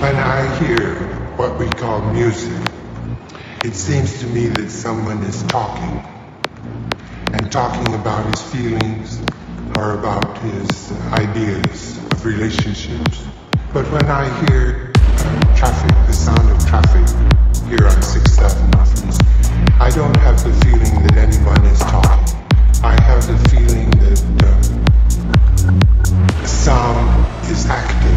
When I hear what we call music, it seems to me that someone is talking, and talking about his feelings or about his ideas of relationships. But when I hear traffic, the sound of traffic here on 6,000 Athens, I don't have the feeling that anyone is talking. I have the feeling that the sound is active.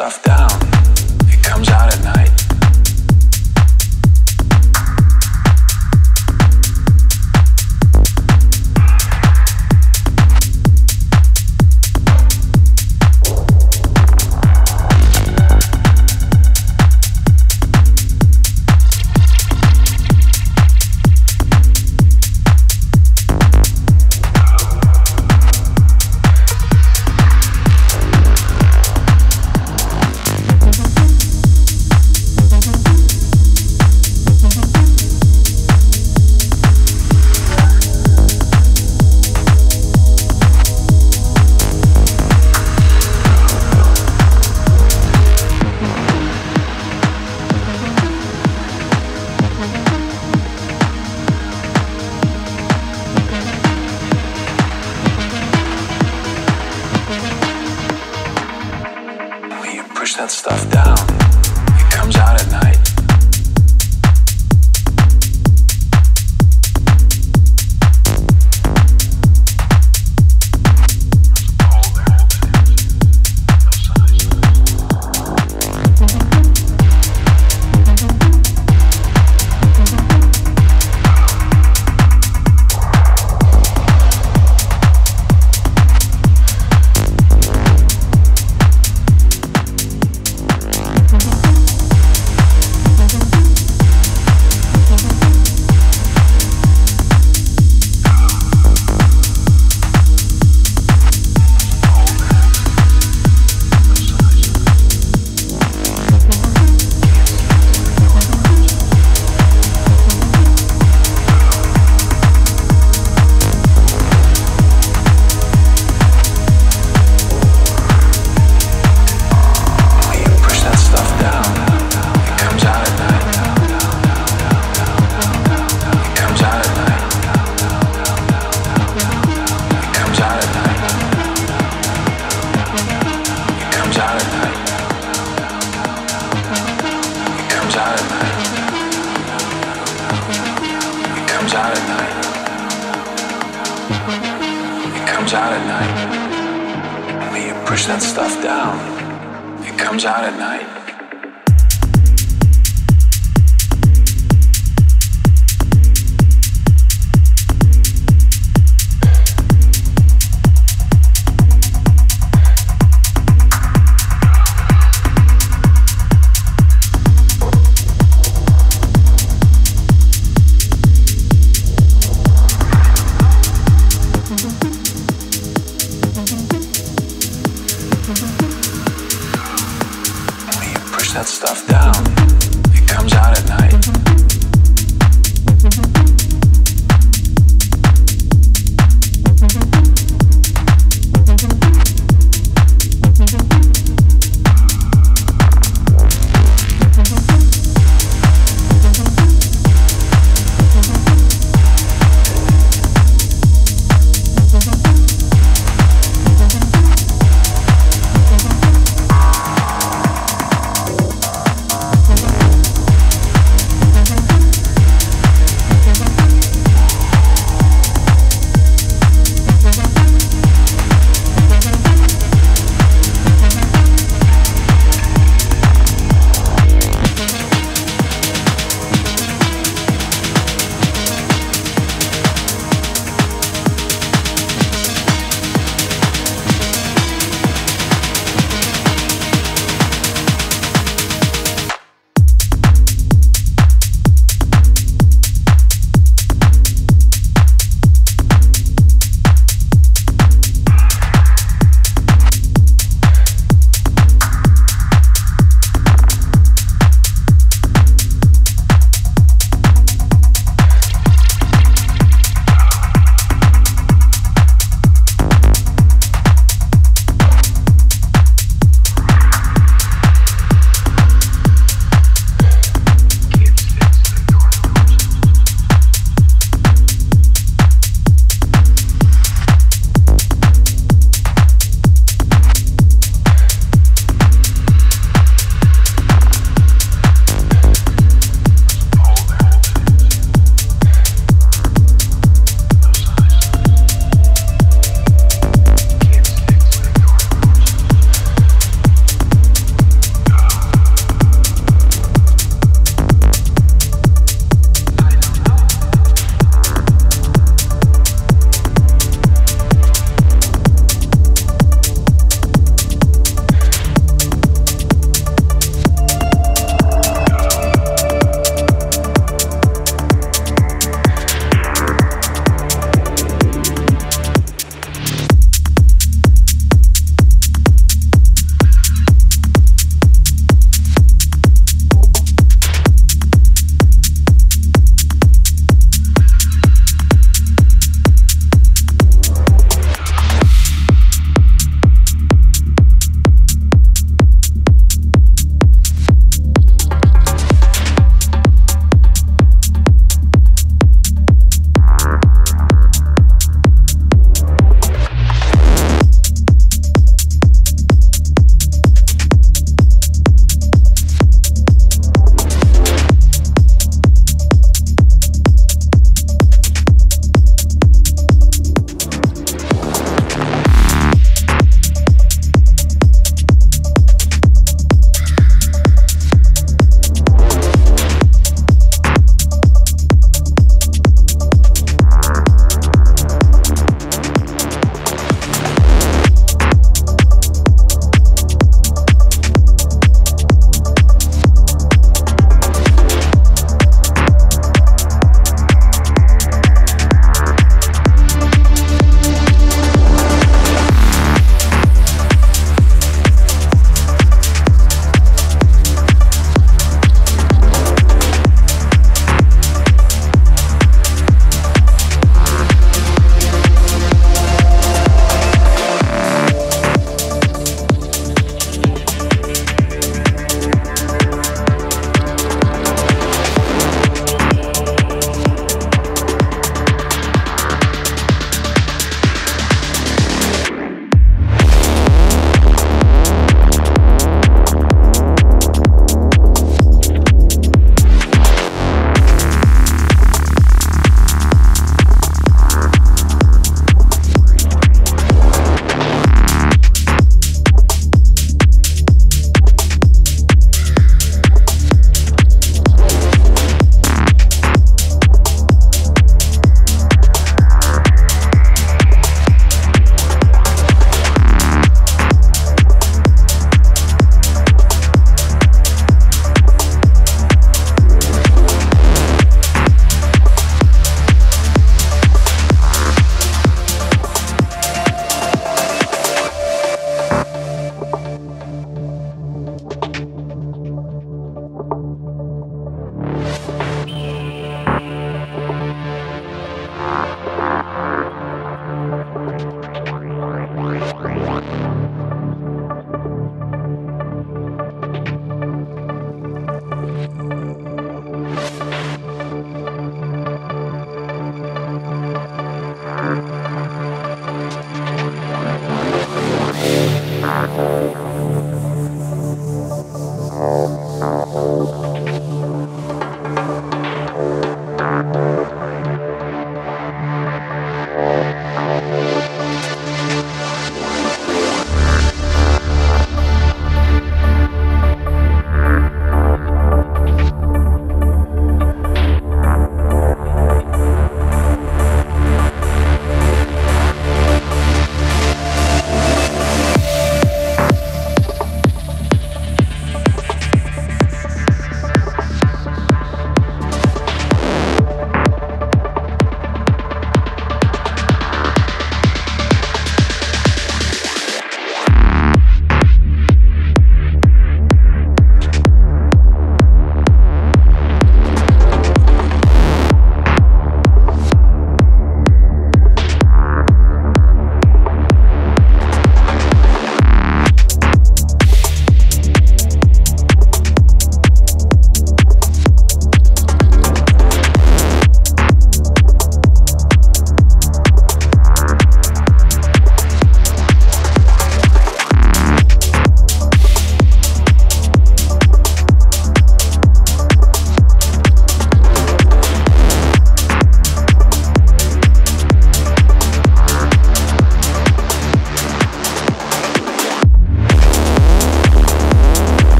stuff down. It comes out at night.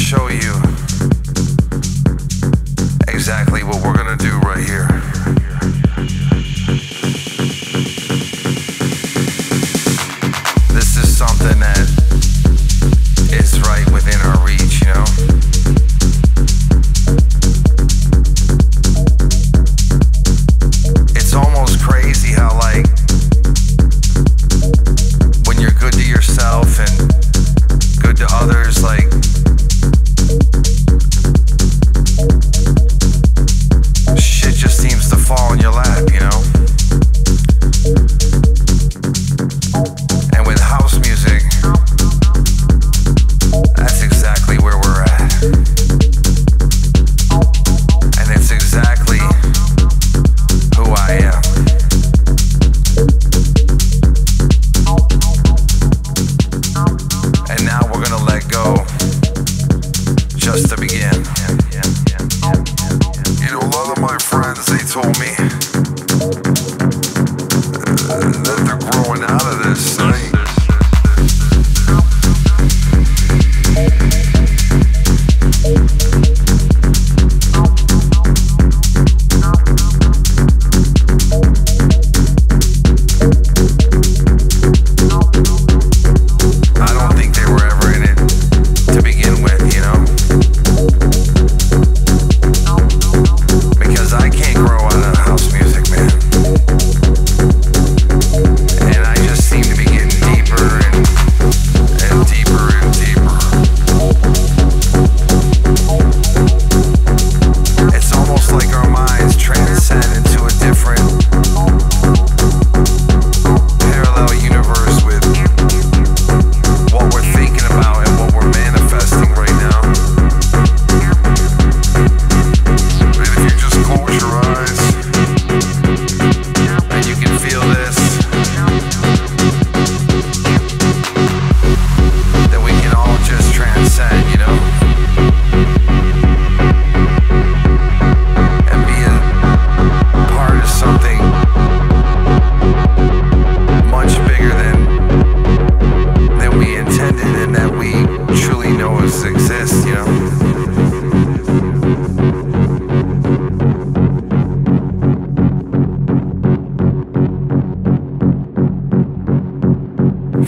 show you exactly what we're gonna do right here. This is something that is right within our reach, you know?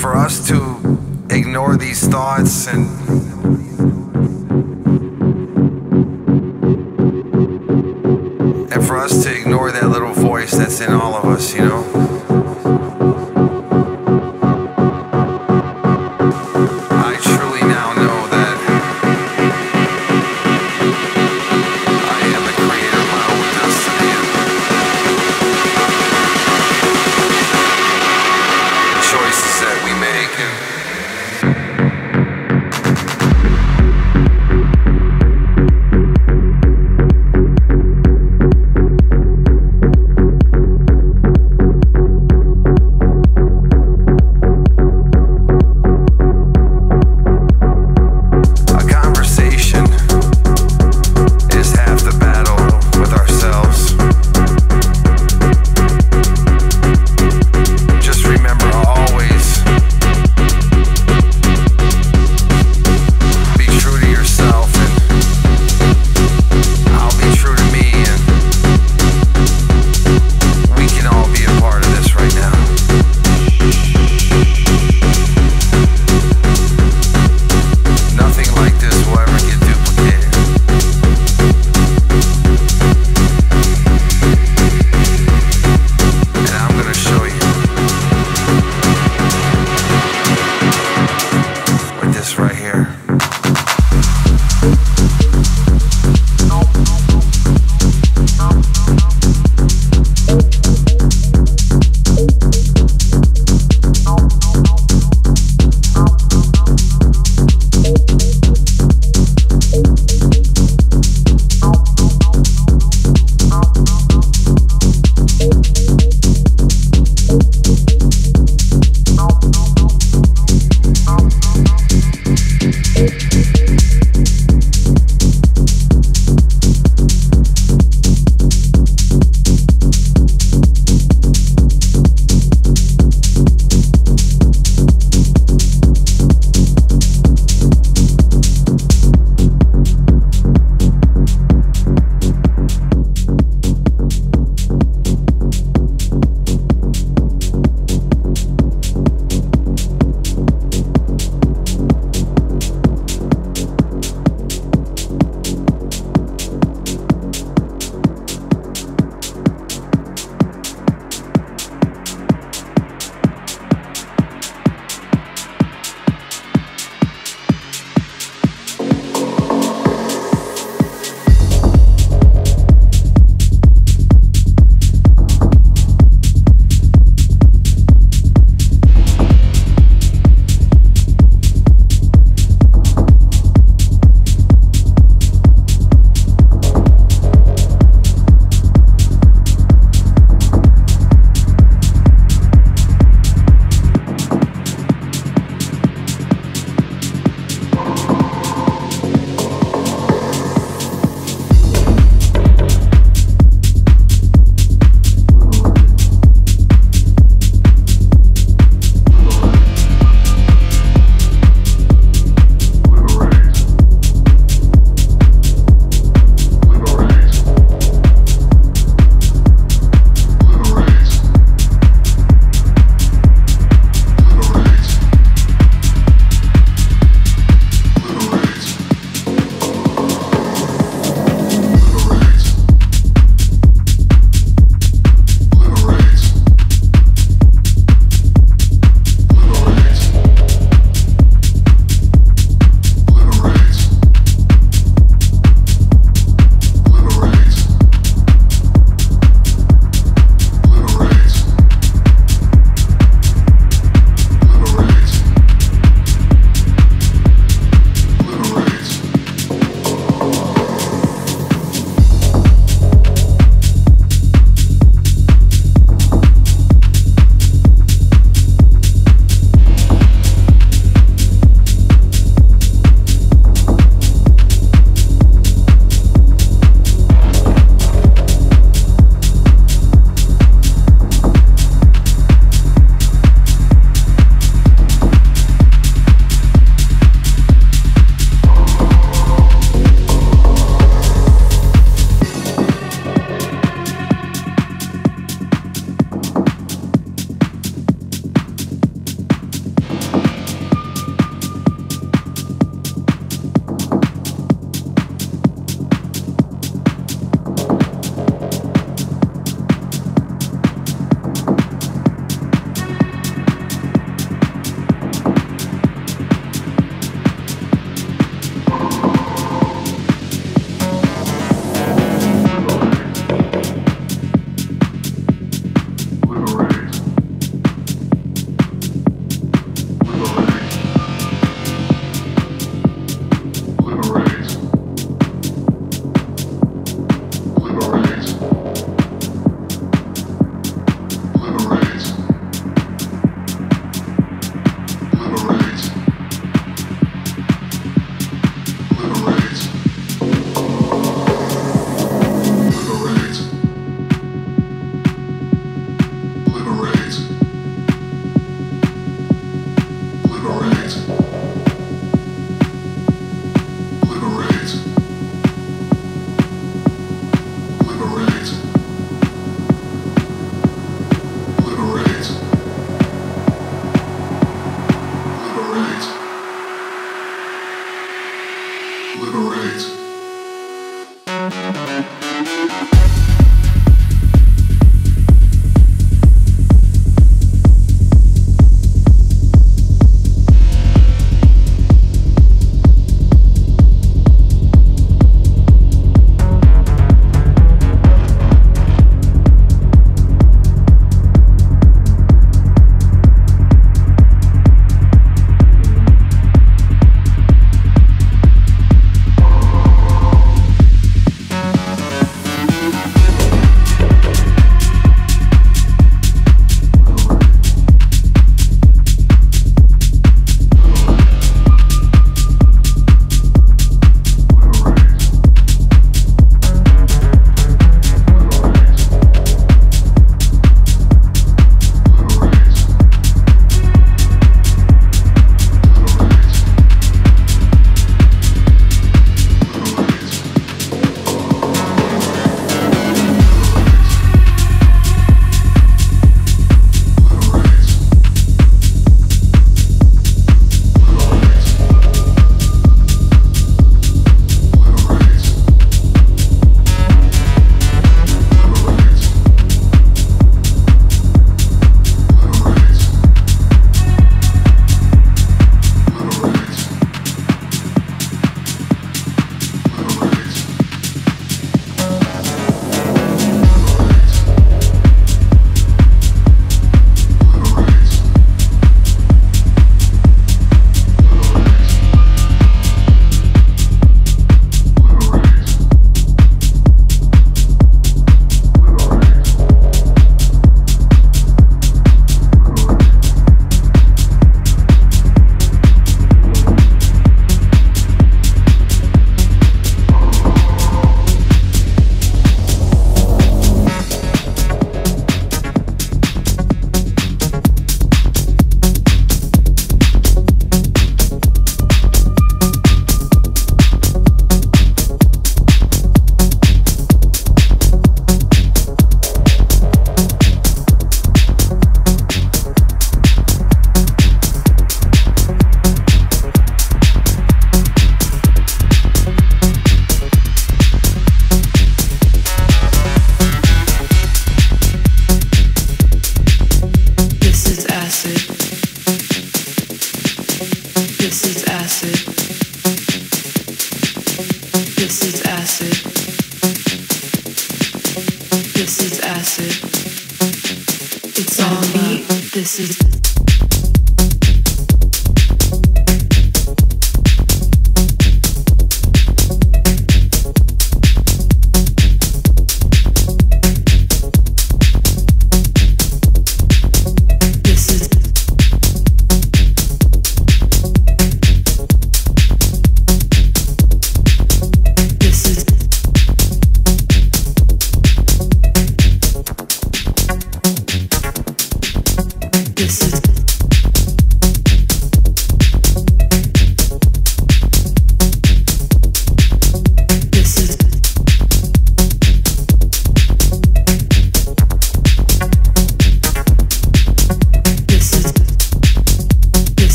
For us to ignore these thoughts and for us to ignore that little voice that's in all of us, you know? I truly now know that I am the creator of my own destiny. The choices that we make and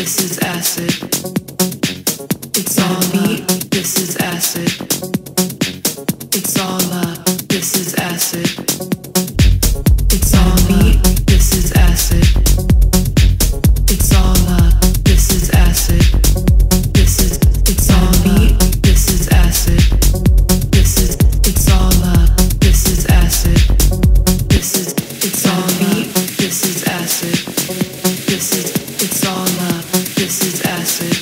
this is acid. It's all heat, this is acid. It's all love, this is acid. It's all heat, this is acid. It's all love, this is acid. This is, it's all heat, this is acid. This is, it's all love, this is acid. This is, it's all heat, this is acid. This is, it's all love, this is acid.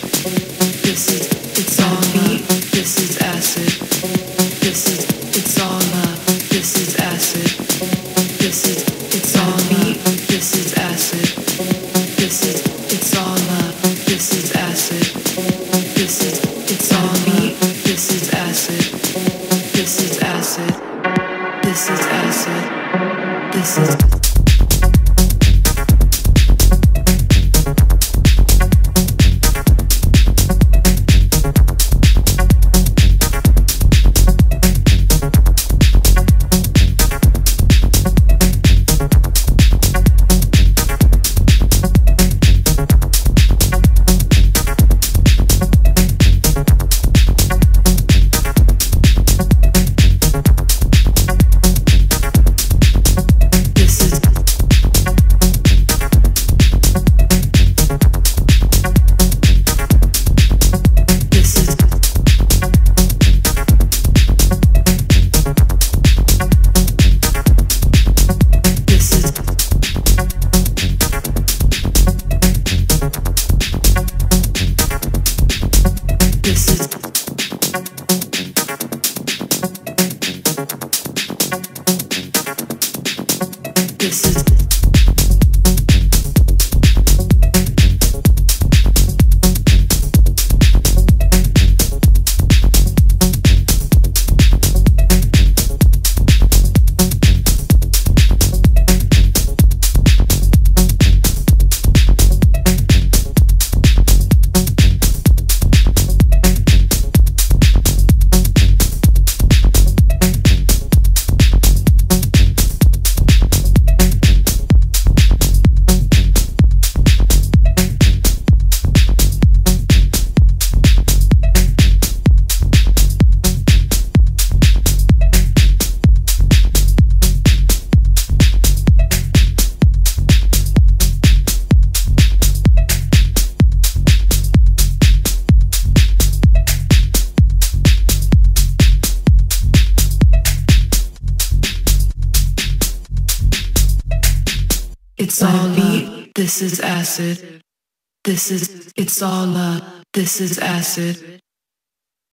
This is, it's all heat, this is acid. This is, it's all love, this is acid. This is, it's all heat, this is acid. This is, it's all love, this is acid. This is, it's all heat, this is acid. This is acid. This is acid. This is This is acid. This is, it's all love. This is acid.